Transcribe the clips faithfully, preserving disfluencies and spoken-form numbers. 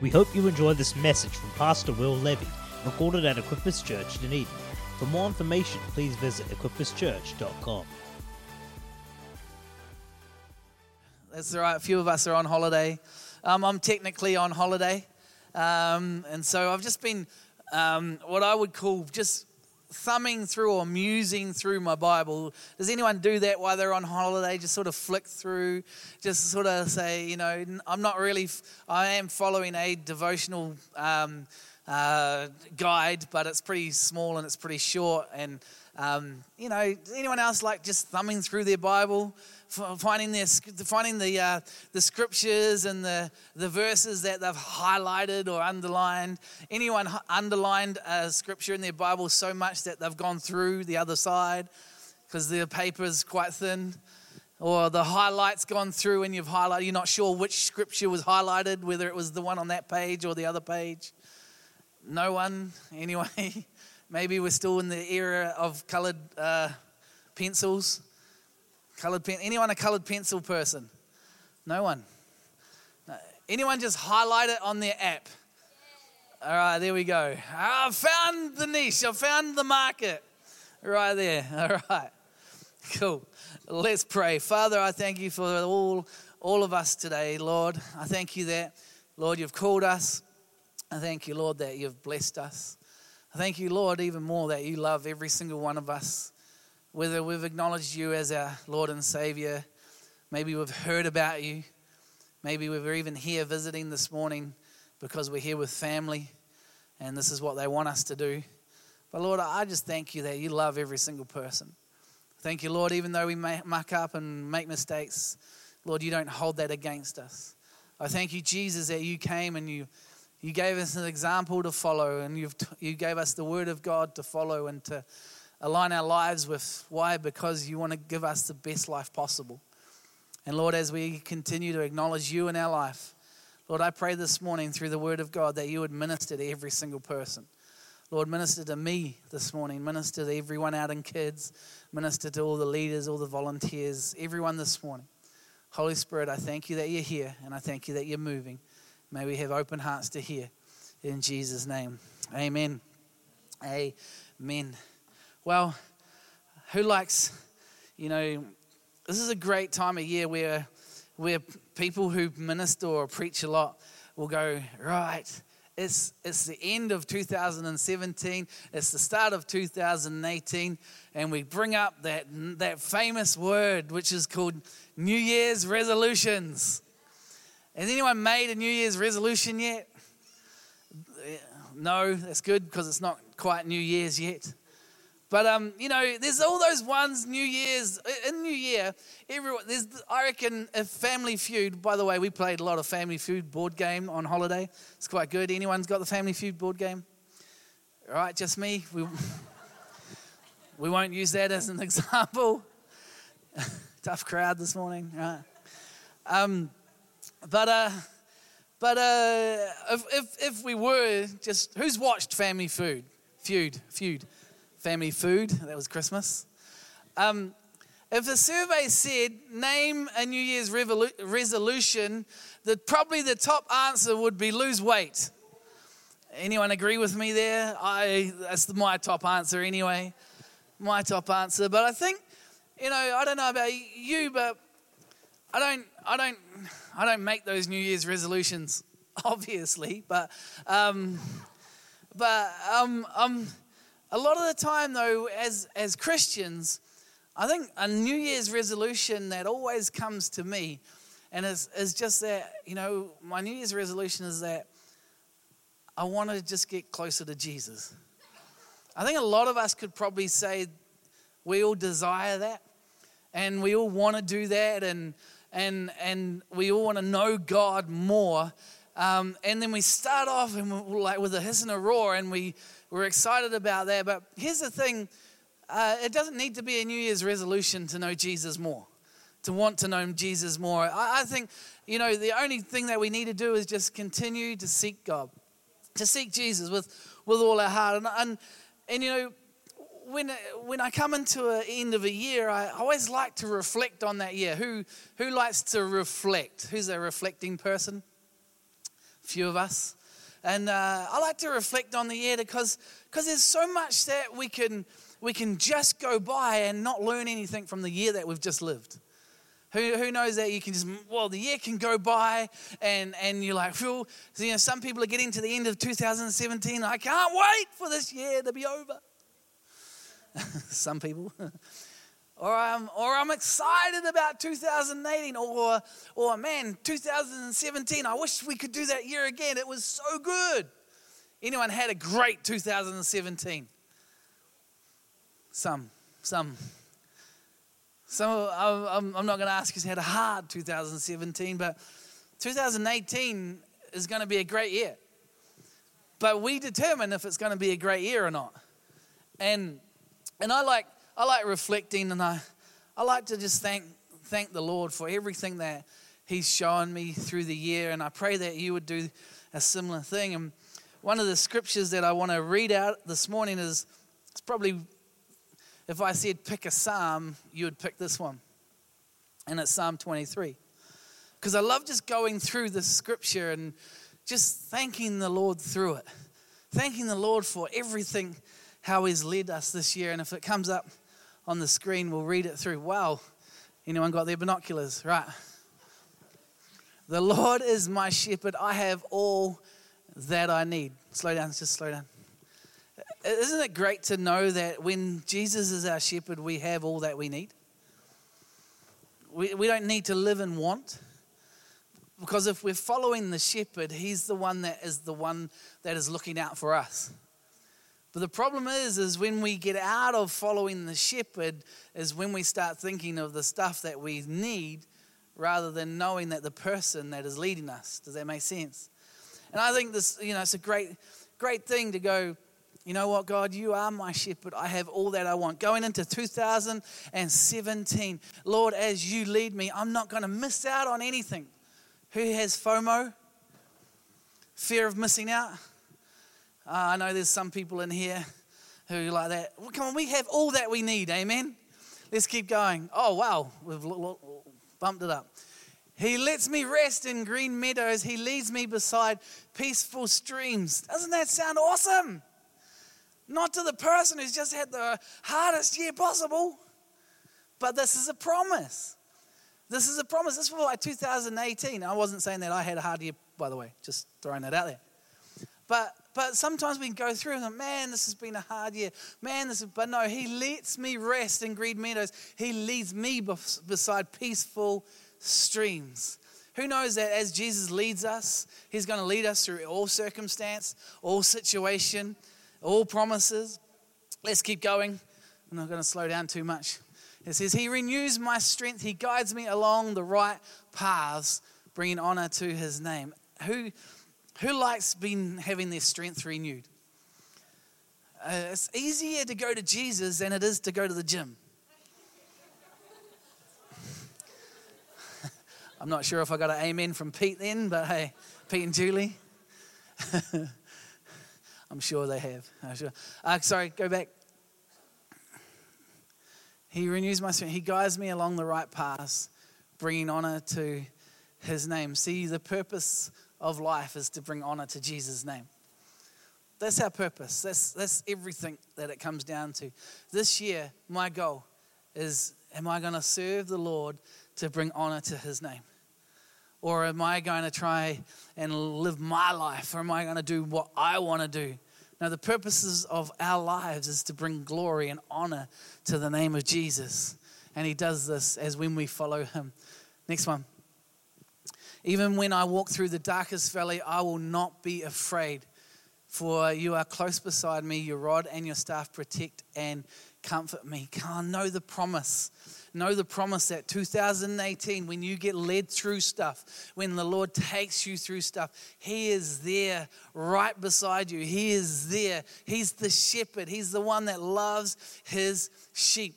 We hope you enjoy this message from Pastor Will Levy, recorded at Equippers Church Dunedin. For more information, please visit equippers church dot com. That's all right. A few of us are on holiday. Um, I'm technically on holiday. Um, and so I've just been um, what I would call just thumbing through or musing through my Bible. Does anyone do that while they're on holiday? Just sort of flick through, just sort of say, you know, I'm not really, I am following a devotional um, uh, guide, but it's pretty small and it's pretty short. And, um, you know, does anyone else like just thumbing through their Bible? Finding their, finding the uh, the scriptures and the, the verses that they've highlighted or underlined. Anyone underlined a scripture in their Bible so much that they've gone through the other side because their paper's quite thin, or the highlights gone through and you've highlighted. You're not sure which scripture was highlighted, whether it was the one on that page or the other page. No one, anyway. Maybe we're still in the era of coloured uh, pencils. Colored pen. Anyone a colored pencil person? No one. No. Anyone just highlight it on their app? All right, there we go. I found the niche. I found the market right there. All right, cool. Let's pray. Father, I thank you for all all of us today, Lord. I thank you that, Lord, you've called us. I thank you, Lord, that you've blessed us. I thank you, Lord, even more that you love every single one of us. Whether we've acknowledged you as our Lord and Savior, maybe we've heard about you, maybe we're even here visiting this morning because we're here with family and this is what they want us to do. But Lord, I just thank you that you love every single person. Thank you, Lord, even though we muck up and make mistakes, Lord, you don't hold that against us. I thank you, Jesus, that you came and you you gave us an example to follow, and you've you gave us the Word of God to follow and to align our lives with. Why? Because you want to give us the best life possible. And Lord, as we continue to acknowledge you in our life, Lord, I pray this morning through the Word of God that you would minister to every single person. Lord, minister to me this morning, minister to everyone out in kids, minister to all the leaders, all the volunteers, everyone this morning. Holy Spirit, I thank you that you're here, and I thank you that you're moving. May we have open hearts to hear. In Jesus' name, amen. Amen. Well, who likes, you know, this is a great time of year where where people who minister or preach a lot will go, right, it's it's the end of two thousand seventeen, it's the start of two thousand eighteen, and we bring up that that famous word which is called New Year's resolutions. Has anyone made a New Year's resolution yet? No, that's good because it's not quite New Year's yet. But, um, you know, there's all those ones, New Year's, in New Year, everyone, there's, I reckon, a Family Feud. By the way, we played a lot of Family Feud board game on holiday. It's quite good. Anyone's got the Family Feud board game? All right, just me. We, we won't use that as an example. Tough crowd this morning. All right. Um, but, uh, but uh, if, if if we were just, who's watched Family Feud? Feud, feud. Family Food, that was Christmas. Um, if the survey said, name a New Year's revolu- resolution, the, probably the top answer would be lose weight. Anyone agree with me there? I That's my top answer anyway. My top answer. But I think, you know, I don't know about you, but I don't, I don't, I don't make those New Year's resolutions, obviously. But, um, but um, I'm... A lot of the time, though, as, as Christians, I think a New Year's resolution that always comes to me and is, is just that, you know, my New Year's resolution is that I want to just get closer to Jesus. I think a lot of us could probably say we all desire that and we all want to do that and and and we all want to know God more. Um, and then we start off and we're like with a hiss and a roar, and we, we're excited about that. But here's the thing, uh, it doesn't need to be a New Year's resolution to know Jesus more, to want to know Jesus more. I, I think, you know, the only thing that we need to do is just continue to seek God, to seek Jesus with, with all our heart. And, and, and you know, when when I come into the end of a year, I always like to reflect on that year. Who, who likes to reflect? Who's a reflecting person? few of us. And uh, I like to reflect on the year because because there's so much that we can we can just go by and not learn anything from the year that we've just lived. Who who knows that you can just, well, the year can go by and, and you're like, well, you know, some people are getting to the end of two thousand seventeen. I can't wait for this year to be over. Some people. Or I'm, or I'm excited about two thousand eighteen, or, or man, two thousand seventeen, I wish we could do that year again. It was so good. Anyone had a great two thousand seventeen? Some, some. Some, I'm, I'm not going to ask you had a hard two thousand seventeen, but two thousand eighteen is going to be a great year. But we determine if it's going to be a great year or not. And, and I like... I like reflecting, and I, I like to just thank thank the Lord for everything that he's shown me through the year, and I pray that you would do a similar thing. And one of the scriptures that I want to read out this morning is, it's probably, if I said pick a psalm, you would pick this one, and it's Psalm twenty-three. Because I love just going through the scripture and just thanking the Lord through it, thanking the Lord for everything, how he's led us this year. And if it comes up on the screen, we'll read it through. Wow, anyone got their binoculars? Right. The Lord is my shepherd. I have all that I need. Slow down, just slow down. Isn't it great to know that when Jesus is our shepherd, we have all that we need? We, we don't need to live in want. Because if we're following the shepherd, he's the one that is the one that is looking out for us. But the problem is, is when we get out of following the shepherd is when we start thinking of the stuff that we need rather than knowing that the person that is leading us. Does that make sense? And I think this, you know, it's a great, great thing to go, you know what, God, you are my shepherd. I have all that I want. Going into two thousand seventeen, Lord, as you lead me, I'm not going to miss out on anything. Who has FOMO? Fear of missing out? Uh, I know there's some people in here who like that. Well, come on, we have all that we need, amen? Let's keep going. Oh, wow, we've l- l- bumped it up. He lets me rest in green meadows. He leads me beside peaceful streams. Doesn't that sound awesome? Not to the person who's just had the hardest year possible, but this is a promise. This is a promise. This was like two thousand eighteen. I wasn't saying that I had a hard year, by the way, just throwing that out there. But but sometimes we can go through and go, man, this has been a hard year. Man, this is, but no, he lets me rest in green meadows. He leads me beside peaceful streams. Who knows that as Jesus leads us, he's going to lead us through all circumstance, all situation, all promises. Let's keep going. I'm not going to slow down too much. It says, he renews my strength. He guides me along the right paths, bringing honor to his name. Who... Who likes being having their strength renewed? Uh, it's easier to go to Jesus than it is to go to the gym. I'm not sure if I got an amen from Pete then, but hey, Pete and Julie. I'm sure they have. I'm sure. Uh, sorry, go back. He renews my strength. He guides me along the right paths, bringing honor to his name. See, the purpose of life is to bring honor to Jesus' name. That's our purpose. That's that's everything that it comes down to. This year, my goal is, am I going to serve the Lord to bring honor to his name? Or am I going to try and live my life? Or am I going to do what I want to do? Now, the purposes of our lives is to bring glory and honor to the name of Jesus. And he does this as when we follow him. Next one. Even when I walk through the darkest valley, I will not be afraid, for you are close beside me. Your rod and your staff protect and comfort me. God, know the promise. Know the promise that two thousand eighteen, when you get led through stuff, when the Lord takes you through stuff, he is there right beside you. He is there. He's the shepherd. He's the one that loves his sheep.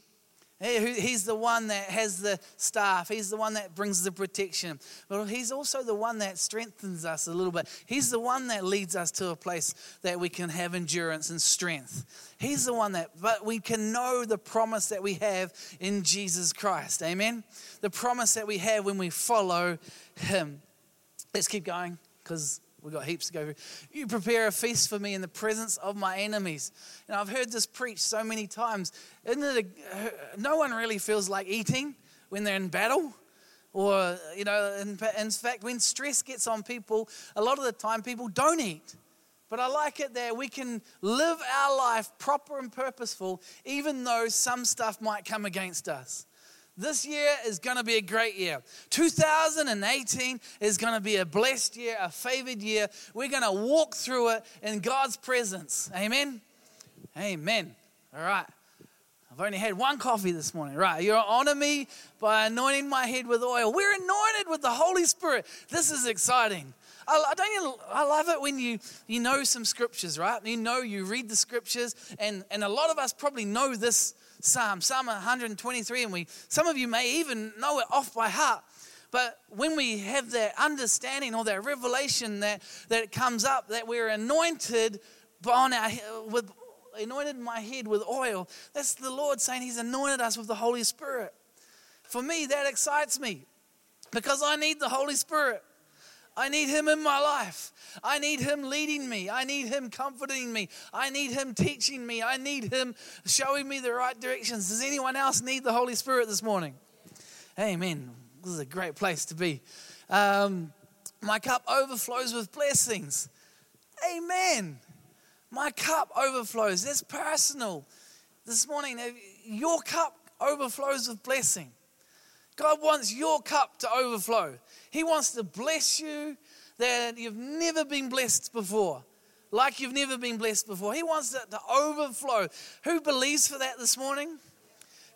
He's the one that has the staff. He's the one that brings the protection. But he's also the one that strengthens us a little bit. He's the one that leads us to a place that we can have endurance and strength. He's the one that, but we can know the promise that we have in Jesus Christ. Amen? The promise that we have when we follow him. Let's keep going because We've got heaps to go through. You prepare a feast for me in the presence of my enemies. Now, I've heard this preached so many times. Isn't it a, no one really feels like eating when they're in battle. Or, you know, in, in fact, when stress gets on people, a lot of the time people don't eat. But I like it there. We can live our life proper and purposeful, even though some stuff might come against us. This year is going to be a great year. two thousand eighteen is going to be a blessed year, a favored year. We're going to walk through it in God's presence. Amen? Amen. All right. I've only had one coffee this morning. Right, you honor me by anointing my head with oil. We're anointed with the Holy Spirit. This is exciting. I, don't you, I love it when you, you know some scriptures, right? You know, you read the scriptures, and, and a lot of us probably know this psalm, Psalm one twenty-three, and we some of you may even know it off by heart. But when we have that understanding or that revelation that, that comes up, that we're anointed on our with anointed my head with oil. That's the Lord saying he's anointed us with the Holy Spirit. For me, that excites me because I need the Holy Spirit. I need him in my life. I need him leading me. I need him comforting me. I need him teaching me. I need him showing me the right directions. Does anyone else need the Holy Spirit this morning? Amen. This is a great place to be. Um, my cup overflows with blessings. Amen. My cup overflows. That's personal. This morning, your cup overflows with blessing. God wants your cup to overflow. He wants to bless you that you've never been blessed before, like you've never been blessed before. He wants it to overflow. Who believes for that this morning?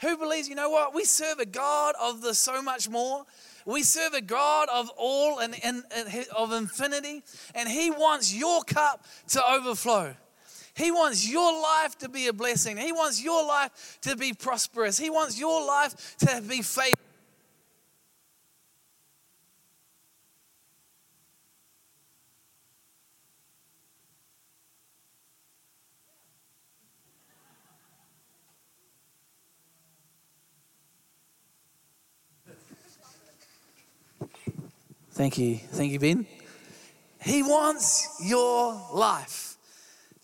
Who believes, you know what? We serve a God of the so much more. We serve a God of all and, and, and of infinity, and he wants your cup to overflow. He wants your life to be a blessing. He wants your life to be prosperous. He wants your life to be favored. Thank you. Thank you, Ben. He wants your life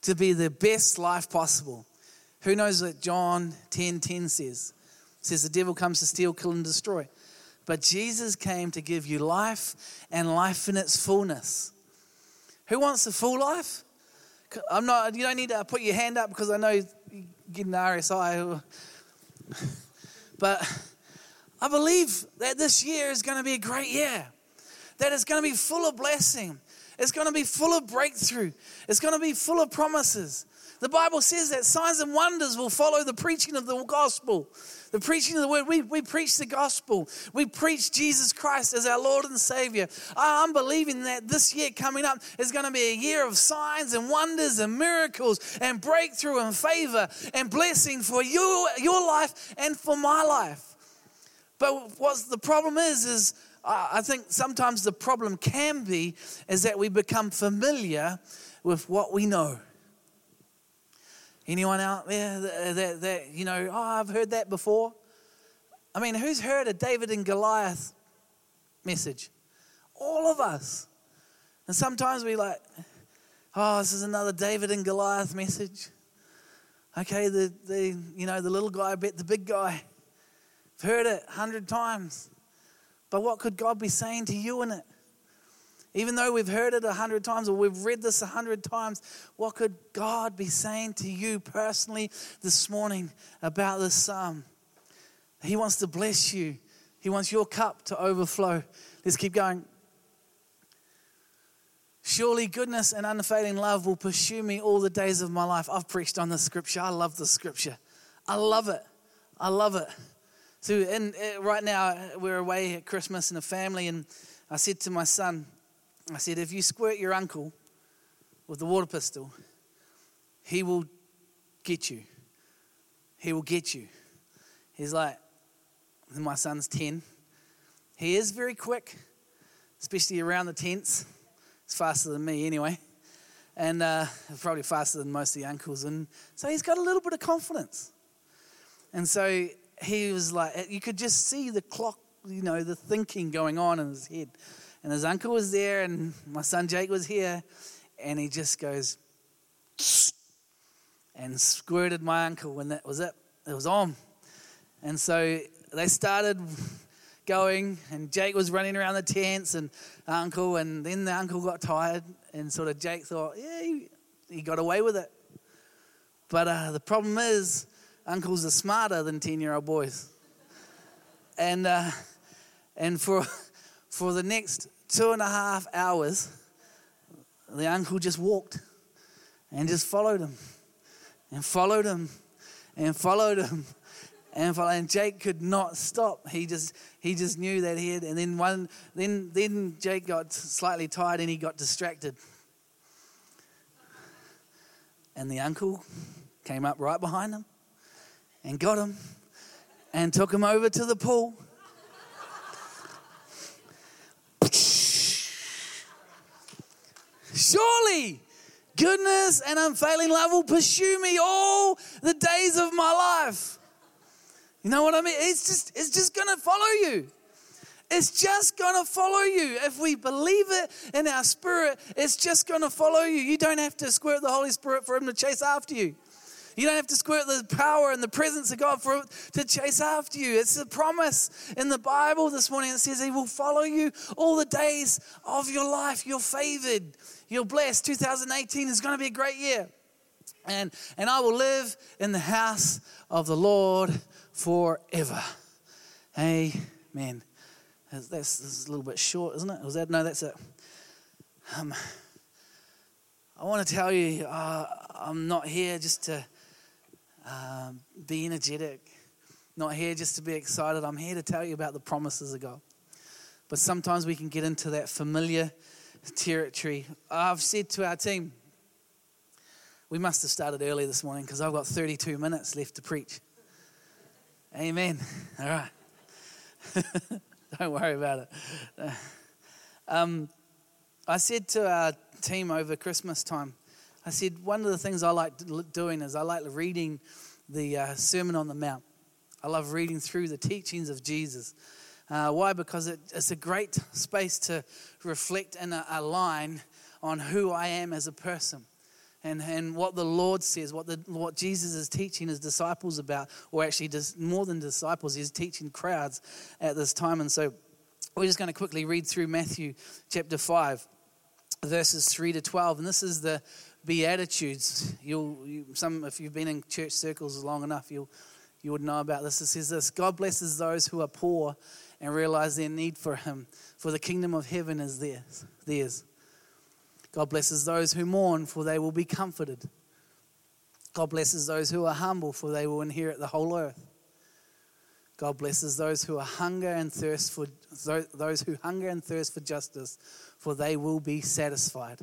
to be the best life possible. Who knows what John ten ten says? It says the devil comes to steal, kill, and destroy. But Jesus came to give you life and life in its fullness. Who wants the full life? I'm not. You don't need to put your hand up because I know you get an R S I. But I believe that this year is going to be a great year. That it's going to be full of blessing. It's going to be full of breakthrough. It's going to be full of promises. The Bible says that signs and wonders will follow the preaching of the gospel. The preaching of the word. We, we preach the gospel. We preach Jesus Christ as our Lord and Savior. I'm believing that this year coming up is going to be a year of signs and wonders and miracles and breakthrough and favor and blessing for you, your life and for my life. But what's the problem is, is I think sometimes the problem can be is that we become familiar with what we know. Anyone out there that, that, that you know, oh, I've heard that before? I mean, who's heard a David and Goliath message? All of us. And sometimes we like, oh, this is another David and Goliath message. Okay, the, the you know, the little guy bet the big guy. I've heard it a hundred times. But what could God be saying to you in it? Even though we've heard it a hundred times or we've read this a hundred times, what could God be saying to you personally this morning about this psalm? He wants to bless you. He wants your cup to overflow. Let's keep going. Surely goodness and unfailing love will pursue me all the days of my life. I've preached on this scripture. I love this scripture. I love it. I love it. So in, right now, we're away at Christmas in a family, and I said to my son, I said, if you squirt your uncle with the water pistol, he will get you. He will get you. He's like, and my son's ten. He is very quick, especially around the tents. He's faster than me anyway, and uh, probably faster than most of the uncles. And so he's got a little bit of confidence. And so he was like, you could just see the clock, you know, the thinking going on in his head. and his uncle was there and my son Jake was here, and he just goes and squirted my uncle, and that was it. It was on. And so they started going, and Jake was running around the tents and uncle, and then the uncle got tired, and sort of Jake thought, yeah, he, he got away with it. But uh, the problem is, uncles are smarter than ten-year-old boys. And uh, and for for the next two and a half hours, the uncle just walked and just followed him and followed him and followed him. And, and Jake could not stop. He just he just knew that he had. And then one then then Jake got slightly tired and he got distracted. And the uncle came up right behind him and got him and took him over to the pool. Surely goodness and unfailing love will pursue me all the days of my life. You know what I mean? It's just it's just going to follow you. It's just going to follow you. If we believe it in our spirit, it's just going to follow you. You don't have to squirt the Holy Spirit for him to chase after you. You don't have to squirt the power and the presence of God for him to chase after you. It's a promise in the Bible this morning. It says he will follow you all the days of your life. You're favored. You're blessed. two thousand eighteen is going to be a great year. And, and I will live in the house of the Lord forever. Amen. That's, that's, that's a little bit short, isn't it? Was that? No, that's it. Um, I want to tell you, uh, I'm not here just to um, be energetic. Not here just to be excited. I'm here to tell you about the promises of God. But sometimes we can get into that familiar territory. I've said to our team, we must have started early this morning because I've got thirty-two minutes left to preach. Amen. All right. Don't worry about it. Um, I said to our team over Christmas time, I said, one of the things I like doing is I like reading the uh, Sermon on the Mount. I love reading through the teachings of Jesus. Uh, why? Because it, it's a great space to reflect and align on who I am as a person. And and what the Lord says, what the what Jesus is teaching his disciples about, or actually just more than disciples, he's teaching crowds at this time. And so we're just going to quickly read through Matthew chapter five, verses three to twelve. And this is the Beatitudes. You'll you, some if you've been in church circles long enough, you'll you would know about this. It says this: God blesses those who are poor and realize their need for him, for the kingdom of heaven is theirs. theirs. God blesses those who mourn, for they will be comforted. God blesses those who are humble, for they will inherit the whole earth. God blesses those who are hunger and thirst for those who hunger and thirst for justice, for they will be satisfied.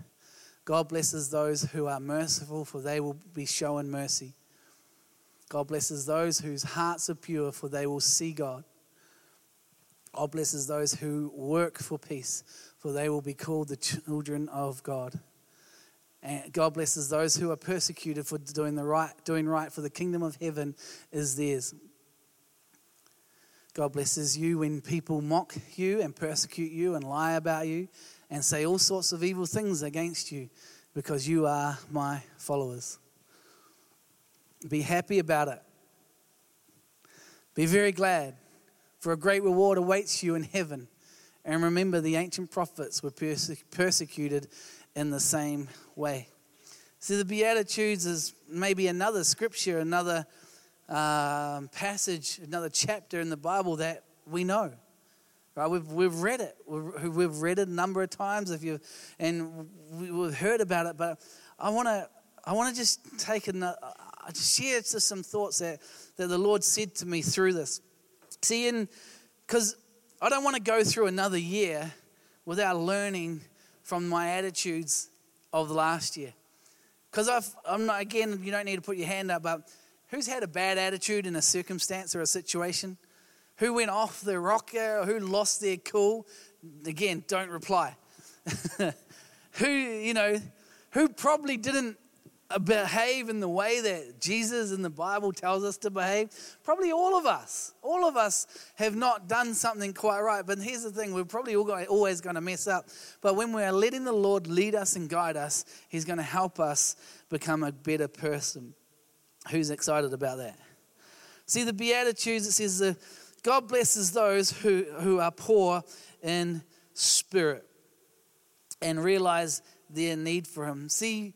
God blesses those who are merciful, for they will be shown mercy. God blesses those whose hearts are pure, for they will see God. God blesses those who work for peace, for they will be called the children of God. And God blesses those who are persecuted for doing the right, doing right, for the kingdom of heaven is theirs. God blesses you when people mock you and persecute you and lie about you and say all sorts of evil things against you, because you are my followers. Be happy about it. Be very glad, for a great reward awaits you in heaven. And remember, the ancient prophets were perse- persecuted in the same way. So the Beatitudes is maybe another scripture, another um, passage, another chapter in the Bible that we know. Right? We've we've read it. We've, we've read it a number of times. If you and we've heard about it, but I want to I want to just take another, share just some thoughts that that the Lord said to me through this. See, in because I don't want to go through another year without learning from my attitudes of last year. Because I'm not, again, you don't need to put your hand up, but who's had a bad attitude in a circumstance or a situation? Who went off their rocker or who lost their cool? Again, don't reply. Who, you know, who probably didn't behave in the way that Jesus in the Bible tells us to behave? Probably all of us. All of us have not done something quite right. But here's the thing, we're probably always going to mess up. But when we're letting the Lord lead us and guide us, he's going to help us become a better person. Who's excited about that? See, the Beatitudes, it says, the God blesses those who, who are poor in spirit and realize their need for him. See,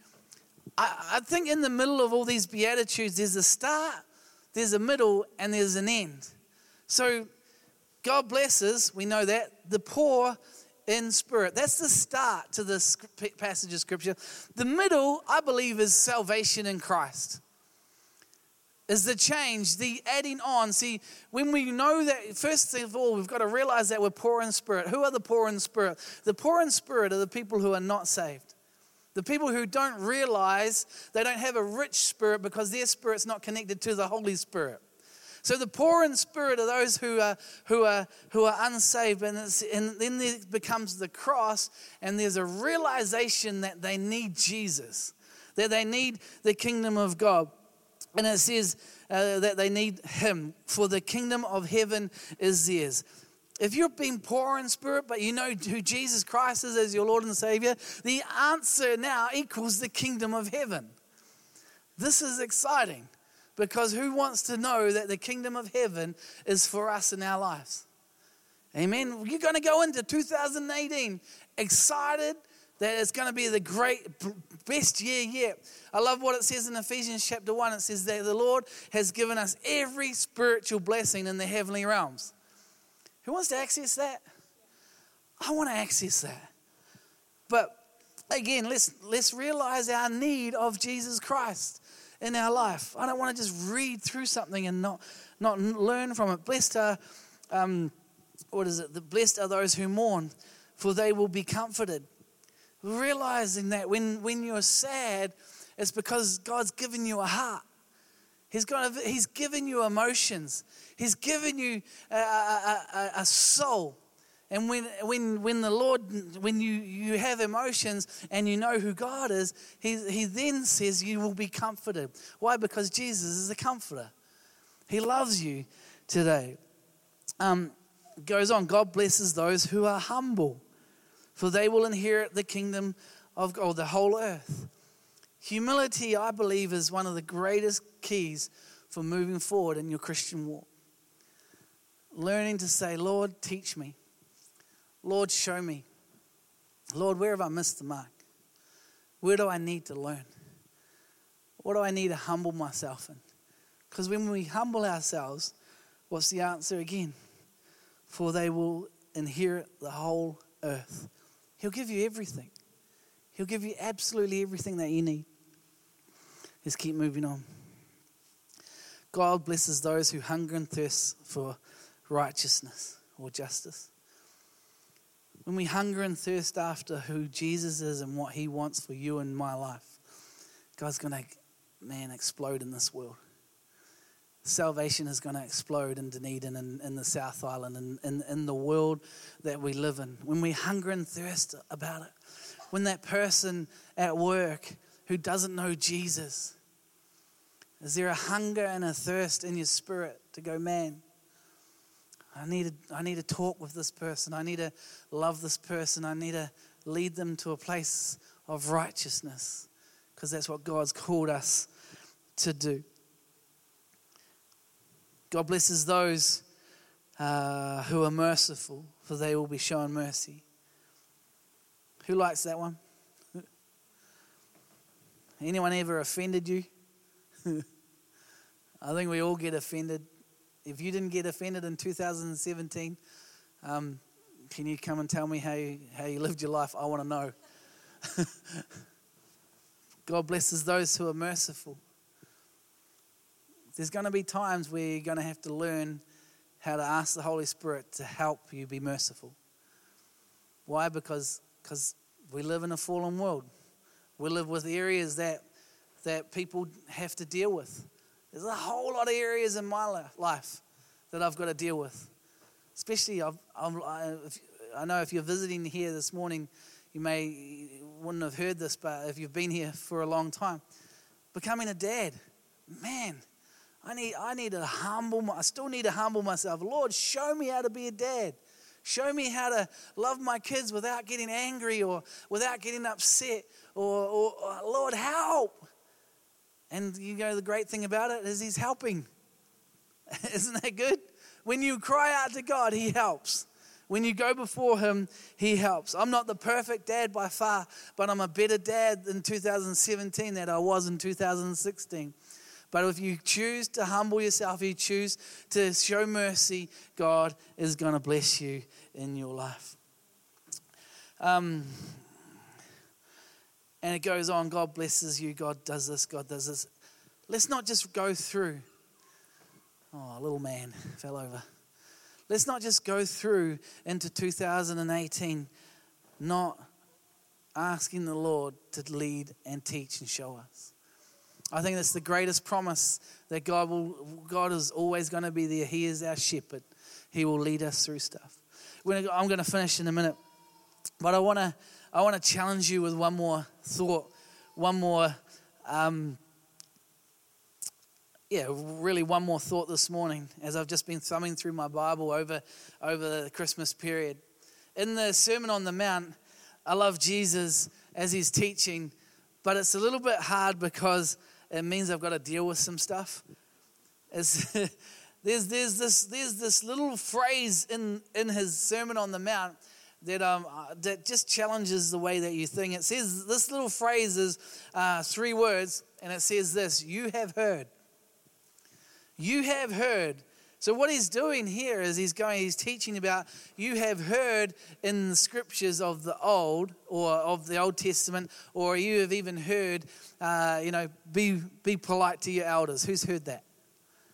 I, I think in the middle of all these Beatitudes, there's a start, there's a middle, and there's an end. So God blesses, we know that, the poor in spirit. That's the start to this passage of Scripture. The middle, I believe, is salvation in Christ. Is the change, the adding on. See, when we know that, first of all, we've got to realize that we're poor in spirit. Who are the poor in spirit? The poor in spirit are the people who are not saved. The people who don't realize they don't have a rich spirit because their spirit's not connected to the Holy Spirit. So the poor in spirit are those who are who are who are unsaved, and it's, and then there becomes the cross, and there's a realization that they need Jesus, that they need the kingdom of God. And it says uh, that they need him, for the kingdom of heaven is theirs. If you've been poor in spirit, but you know who Jesus Christ is as your Lord and Savior, the answer now equals the kingdom of heaven. This is exciting, because who wants to know that the kingdom of heaven is for us in our lives? Amen. You're going to go into two thousand eighteen excited that it's going to be the great, best year yet. I love what it says in Ephesians chapter one. It says that the Lord has given us every spiritual blessing in the heavenly realms. Who wants to access that? I want to access that. But again, let's let's realize our need of Jesus Christ in our life. I don't want to just read through something and not not learn from it. Blessed are, um, what is it? The blessed are those who mourn, for they will be comforted. Realizing that when, when you're sad, it's because God's given you a heart. He's got, He's given you emotions. He's given you a, a, a, a soul. And when when when the Lord, when you, you have emotions and you know who God is, he, he then says you will be comforted. Why? Because Jesus is a comforter. He loves you today. Um, goes on, God blesses those who are humble, for they will inherit the kingdom of God, the whole earth. Humility, I believe, is one of the greatest keys for moving forward in your Christian walk. Learning to say, Lord, teach me. Lord, show me. Lord, where have I missed the mark? Where do I need to learn? What do I need to humble myself in? Because when we humble ourselves, what's the answer again? For they will inherit the whole earth. He'll give you everything. He'll give you absolutely everything that you need. Let's keep moving on. God blesses those who hunger and thirst for righteousness or justice. When we hunger and thirst after who Jesus is and what he wants for you and my life, God's going to, man, explode in this world. Salvation is going to explode in Dunedin and in, in the South Island and in, in the world that we live in. When we hunger and thirst about it, when that person at work who doesn't know Jesus, is there a hunger and a thirst in your spirit to go, man, I need to, I need to talk with this person. I need to love this person. I need to lead them to a place of righteousness, because that's what God's called us to do. God blesses those uh, who are merciful, for they will be shown mercy. Who likes that one? Anyone ever offended you? I think we all get offended. If you didn't get offended in two thousand seventeen, um, can you come and tell me how you, how you lived your life? I want to know. God blesses those who are merciful. There's going to be times where you're going to have to learn how to ask the Holy Spirit to help you be merciful. Why? Because Because we live in a fallen world. We live with areas that that people have to deal with. There's a whole lot of areas in my life that I've got to deal with. Especially, I've, I've, I've, I know if you're visiting here this morning, you may you wouldn't have heard this, but if you've been here for a long time, becoming a dad. Man, I need I need to humble, I still need to humble myself. Lord, show me how to be a dad. Show me how to love my kids without getting angry or without getting upset. Or, or, or Lord, help. And you know, the great thing about it is he's helping. Isn't that good? When you cry out to God, he helps. When you go before him, he helps. I'm not the perfect dad by far, but I'm a better dad in two thousand seventeen than I was in two thousand sixteen. But if you choose to humble yourself, if you choose to show mercy, God is going to bless you in your life. Um, and it goes on, God blesses you, God does this, God does this. Let's not just go through. Oh, little man fell over. Let's not just go through into two thousand eighteen not asking the Lord to lead and teach and show us. I think that's the greatest promise that God will. God is always going to be there. He is our shepherd. He will lead us through stuff. We're gonna, I'm going to finish in a minute, but I want to. I want to challenge you with one more thought, one more, um, yeah, really one more thought this morning. As I've just been thumbing through my Bible over over the Christmas period, in the Sermon on the Mount, I love Jesus as he's teaching, but it's a little bit hard because it means I've got to deal with some stuff. It's, there's there's this there's this little phrase in, in his Sermon on the Mount that um that just challenges the way that you think. It says this little phrase is uh, three words, and it says this: "You have heard. You have heard." So what he's doing here is he's going he's teaching about you have heard in the scriptures of the old or of the Old Testament, or you have even heard uh, you know be be polite to your elders. Who's heard that?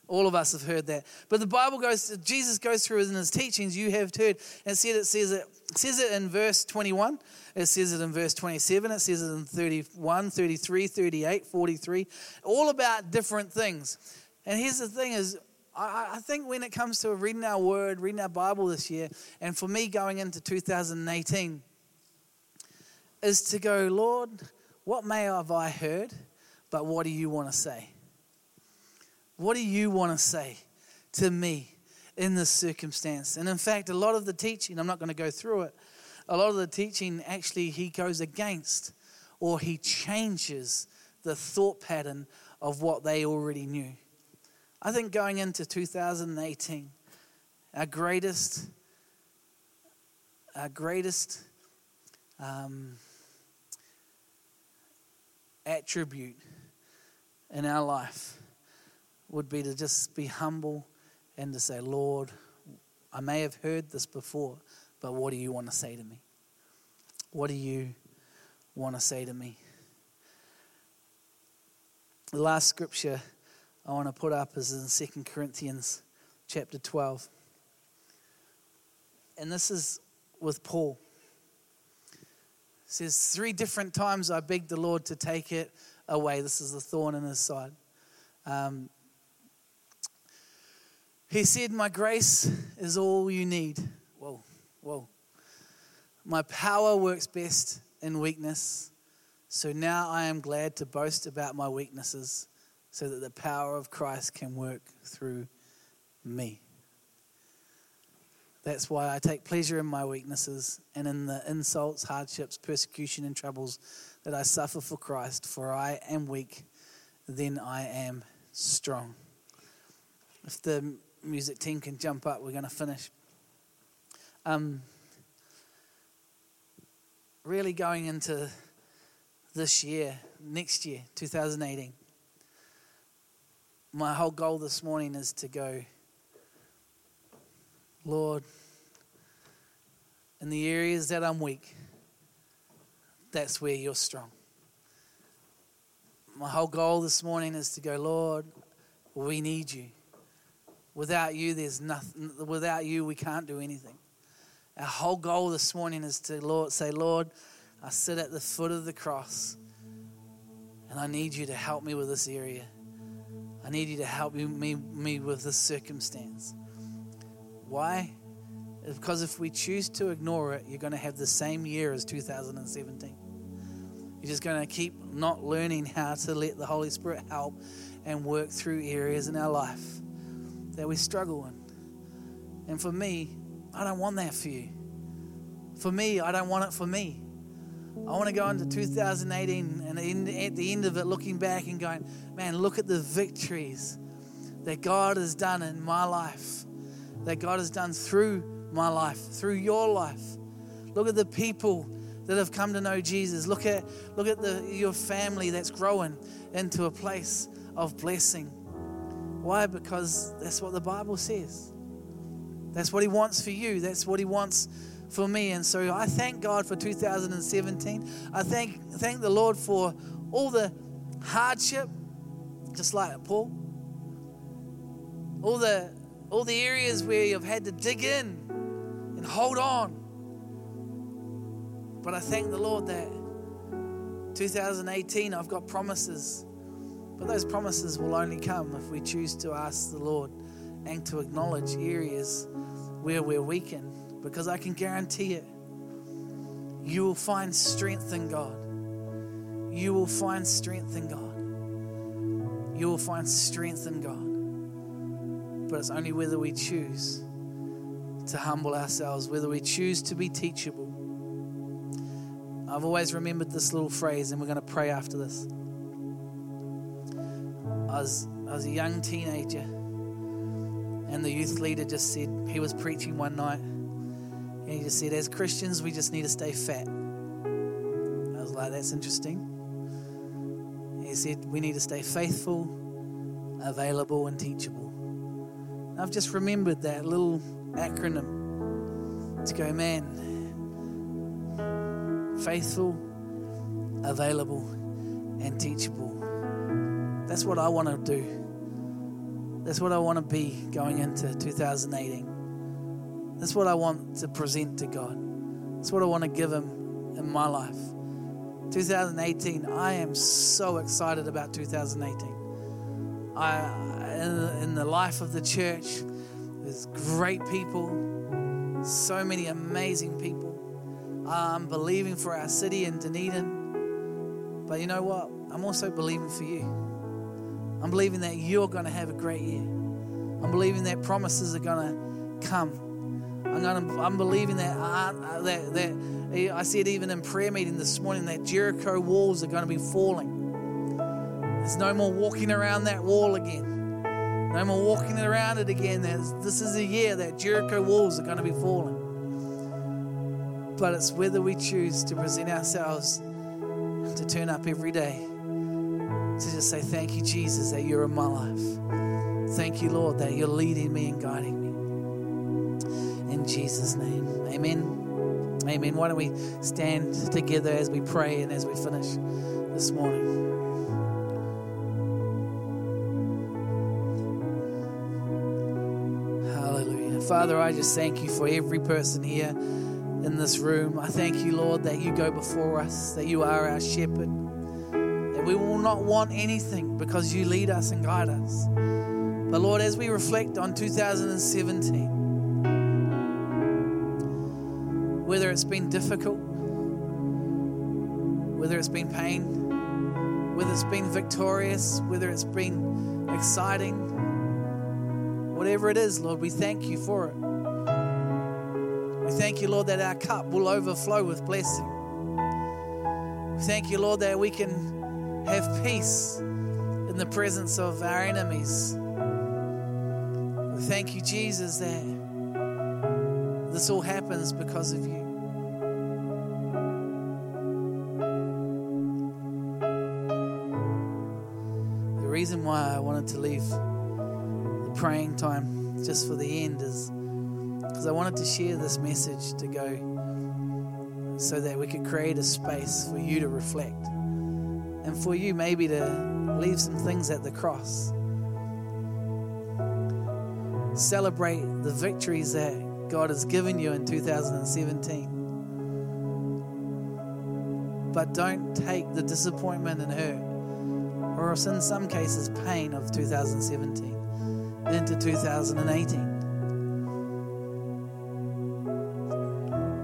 All of us have heard that. But the Bible goes Jesus goes through in his teachings, you have heard, and said it says it says it in verse twenty-one, it says it in verse twenty-seven, it says it in thirty-one, thirty-three, thirty-eight, forty-three, all about different things. And here's the thing is I think when it comes to reading our word, reading our Bible this year, and for me going into two thousand eighteen, is to go, Lord, what may have I heard, but what do you want to say? What do you want to say to me in this circumstance? And in fact, a lot of the teaching, I'm not going to go through it, a lot of the teaching actually he goes against or he changes the thought pattern of what they already knew. I think going into two thousand eighteen, our greatest, our greatest um, attribute in our life would be to just be humble and to say, Lord, I may have heard this before, but what do you want to say to me? What do you want to say to me? The last scripture I want to put up is in Second Corinthians chapter twelve. And this is with Paul. It says, three different times I begged the Lord to take it away. This is the thorn in his side. Um, he said, my grace is all you need. Whoa, whoa. My power works best in weakness. So now I am glad to boast about my weaknesses, so that the power of Christ can work through me. That's why I take pleasure in my weaknesses and in the insults, hardships, persecution, and troubles that I suffer for Christ. For I am weak, then I am strong. If the music team can jump up, we're going to finish. Um, really going into this year, next year, two thousand eighteen. My whole goal this morning is to go, Lord, in the areas that I'm weak, that's where you're strong. My whole goal this morning is to go, Lord, we need you. Without you, there's nothing. Without you, we can't do anything. Our whole goal this morning is to Lord say, Lord, I sit at the foot of the cross and I need you to help me with this area. I need you to help me, me with this circumstance. Why? Because if we choose to ignore it, you're going to have the same year as two thousand seventeen. You're just going to keep not learning how to let the Holy Spirit help and work through areas in our life that we struggle in. And for me, I don't want that for you. For me, I don't want it for me. I want to go into two thousand eighteen and at the end of it looking back and going, man, look at the victories that God has done in my life, that God has done through my life, through your life. Look at the people that have come to know Jesus. Look at look at the, your family that's growing into a place of blessing. Why? Because that's what the Bible says. That's what he wants for you. That's what he wants for me. And so I thank God for two thousand seventeen. I thank thank the Lord for all the hardship, just like Paul. All the all the areas where you've had to dig in and hold on. But I thank the Lord that two thousand eighteen, I've got promises. But those promises will only come if we choose to ask the Lord and to acknowledge areas where we're weakened. Because I can guarantee it, you will find strength in God. You will find strength in God. You will find strength in God. But it's only whether we choose to humble ourselves, whether we choose to be teachable. I've always remembered this little phrase, and we're going to pray after this. I was, I was a young teenager, and the youth leader just said, he was preaching one night, and he just said, as Christians, we just need to stay fat. I was like, that's interesting. He said, we need to stay faithful, available, and teachable. And I've just remembered that little acronym to go, man, faithful, available, and teachable. That's what I want to do. That's what I want to be going into two thousand eighteen. That's what I want to present to God. That's what I want to give Him in my life. twenty eighteen, I am so excited about twenty eighteen. I, in, in the life of the church, there's great people, so many amazing people. I'm believing for our city in Dunedin. But you know what? I'm also believing for you. I'm believing that you're going to have a great year. I'm believing that promises are going to come. I'm going to, I'm believing that, uh, that, that I said even in prayer meeting this morning that Jericho walls are going to be falling. There's no more walking around that wall again. No more walking around it again. There's, this is a year that Jericho walls are going to be falling. But it's whether we choose to present ourselves, to turn up every day, to just say, thank you, Jesus, that you're in my life. Thank you, Lord, that you're leading me and guiding me. In Jesus' name, amen. Amen. Why don't we stand together as we pray and as we finish this morning. Hallelujah. Father, I just thank you for every person here in this room. I thank you, Lord, that you go before us, that you are our shepherd, that we will not want anything because you lead us and guide us. But Lord, as we reflect on two thousand seventeen, whether it's been difficult, whether it's been pain, whether it's been victorious, whether it's been exciting, whatever it is, Lord, we thank you for it. We thank you, Lord, that our cup will overflow with blessing. We thank you, Lord, that we can have peace in the presence of our enemies. We thank you, Jesus, that this all happens because of you. The reason why I wanted to leave the praying time just for the end is because I wanted to share this message to go so that we could create a space for you to reflect and for you maybe to leave some things at the cross. Celebrate the victories that God has given you in two thousand seventeen. But don't take the disappointment and hurt, or in some cases pain, of two thousand seventeen into two thousand eighteen.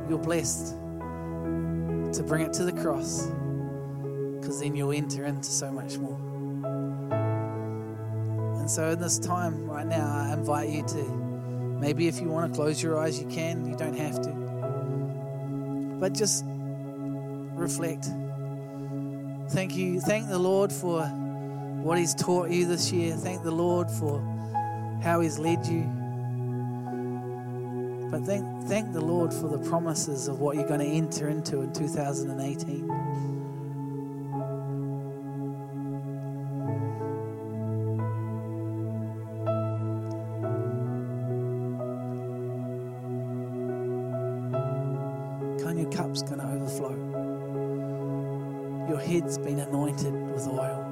You're blessed to bring it to the cross because then you'll enter into so much more. And so in this time right now, I invite you to, maybe if you want to close your eyes, you can. You don't have to. But just reflect. Thank you. Thank the Lord for what He's taught you this year. Thank the Lord for how He's led you. But thank, thank the Lord for the promises of what you're going to enter into in two thousand eighteen. Kind, your cup's going to overflow. Your head's been anointed with oil.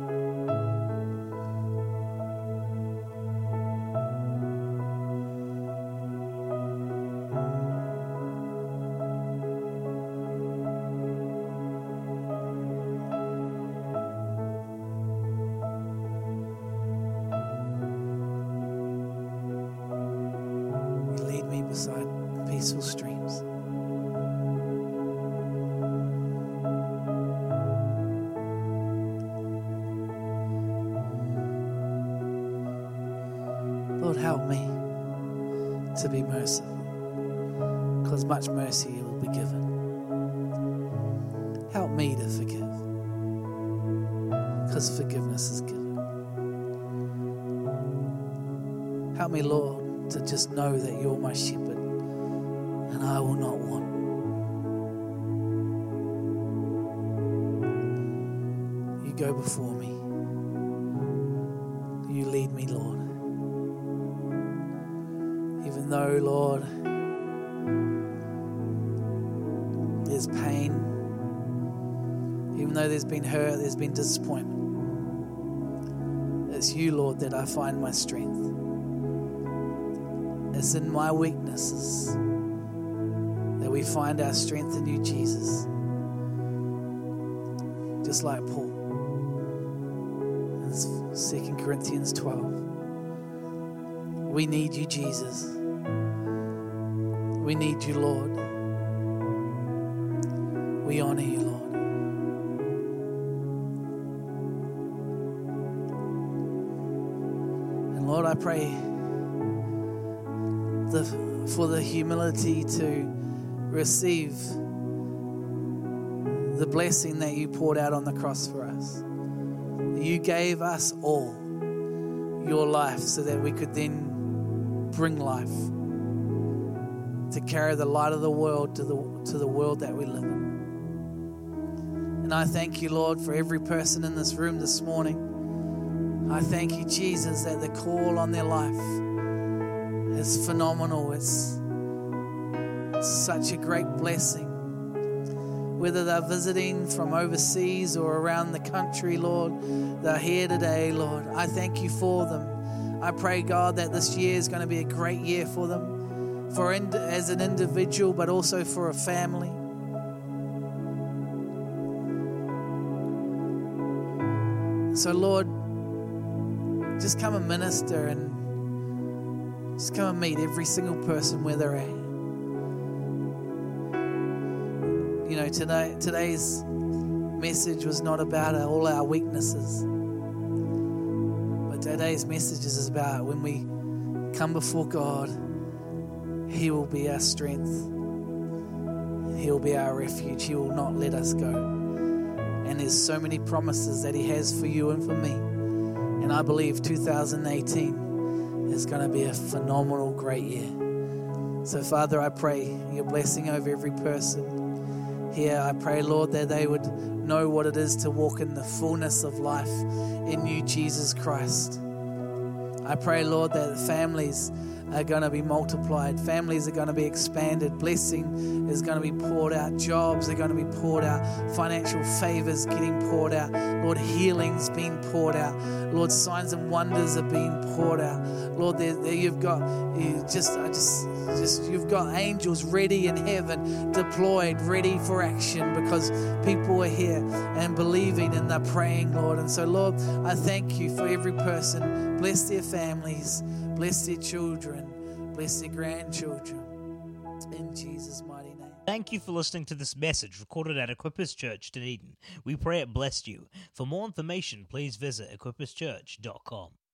Know that you're my shepherd and I will not want. You go before me. You lead me, Lord. Even though, Lord, there's pain, even though there's been hurt, there's been disappointment, it's you, Lord, that I find my strength. It's in my weaknesses that we find our strength in you, Jesus. Just like Paul. It's Second Corinthians twelve. We need you, Jesus. We need you, Lord. We honor you, Lord. And Lord, I pray The, for the humility to receive the blessing that you poured out on the cross for us. You gave us all your life so that we could then bring life, to carry the light of the world to the to the world that we live in. And I thank you, Lord, for every person in this room this morning. I thank you, Jesus, that the call on their life, it's phenomenal. It's such a great blessing. Whether they're visiting from overseas or around the country, Lord, they're here today, Lord. I thank you for them. I pray, God, that this year is going to be a great year for them, for in, as an individual, but also for a family. So, Lord, just come and minister and just come and meet every single person where they're at. You know, today today's message was not about all our weaknesses. But today's message is about when we come before God, He will be our strength. He will be our refuge. He will not let us go. And there's so many promises that He has for you and for me. And I believe two thousand eighteen is going to be a phenomenal, great year. So, Father, I pray your blessing over every person here. I pray, Lord, that they would know what it is to walk in the fullness of life in you, Jesus Christ. I pray, Lord, that families are going to be multiplied. Families are going to be expanded. Blessing is going to be poured out. Jobs are going to be poured out. Financial favors getting poured out. Lord, healing's being poured out. Lord, signs and wonders are being poured out. Lord, there, there you've got you just, I just, just you've got angels ready in heaven, deployed, ready for action, because people are here and believing and they're praying, Lord. And so, Lord, I thank you for every person. Bless their families. Bless their children, bless their grandchildren, in Jesus' mighty name. Thank you for listening to this message recorded at Equippers Church Dunedin. We pray it blessed you. For more information, please visit equippers church dot com.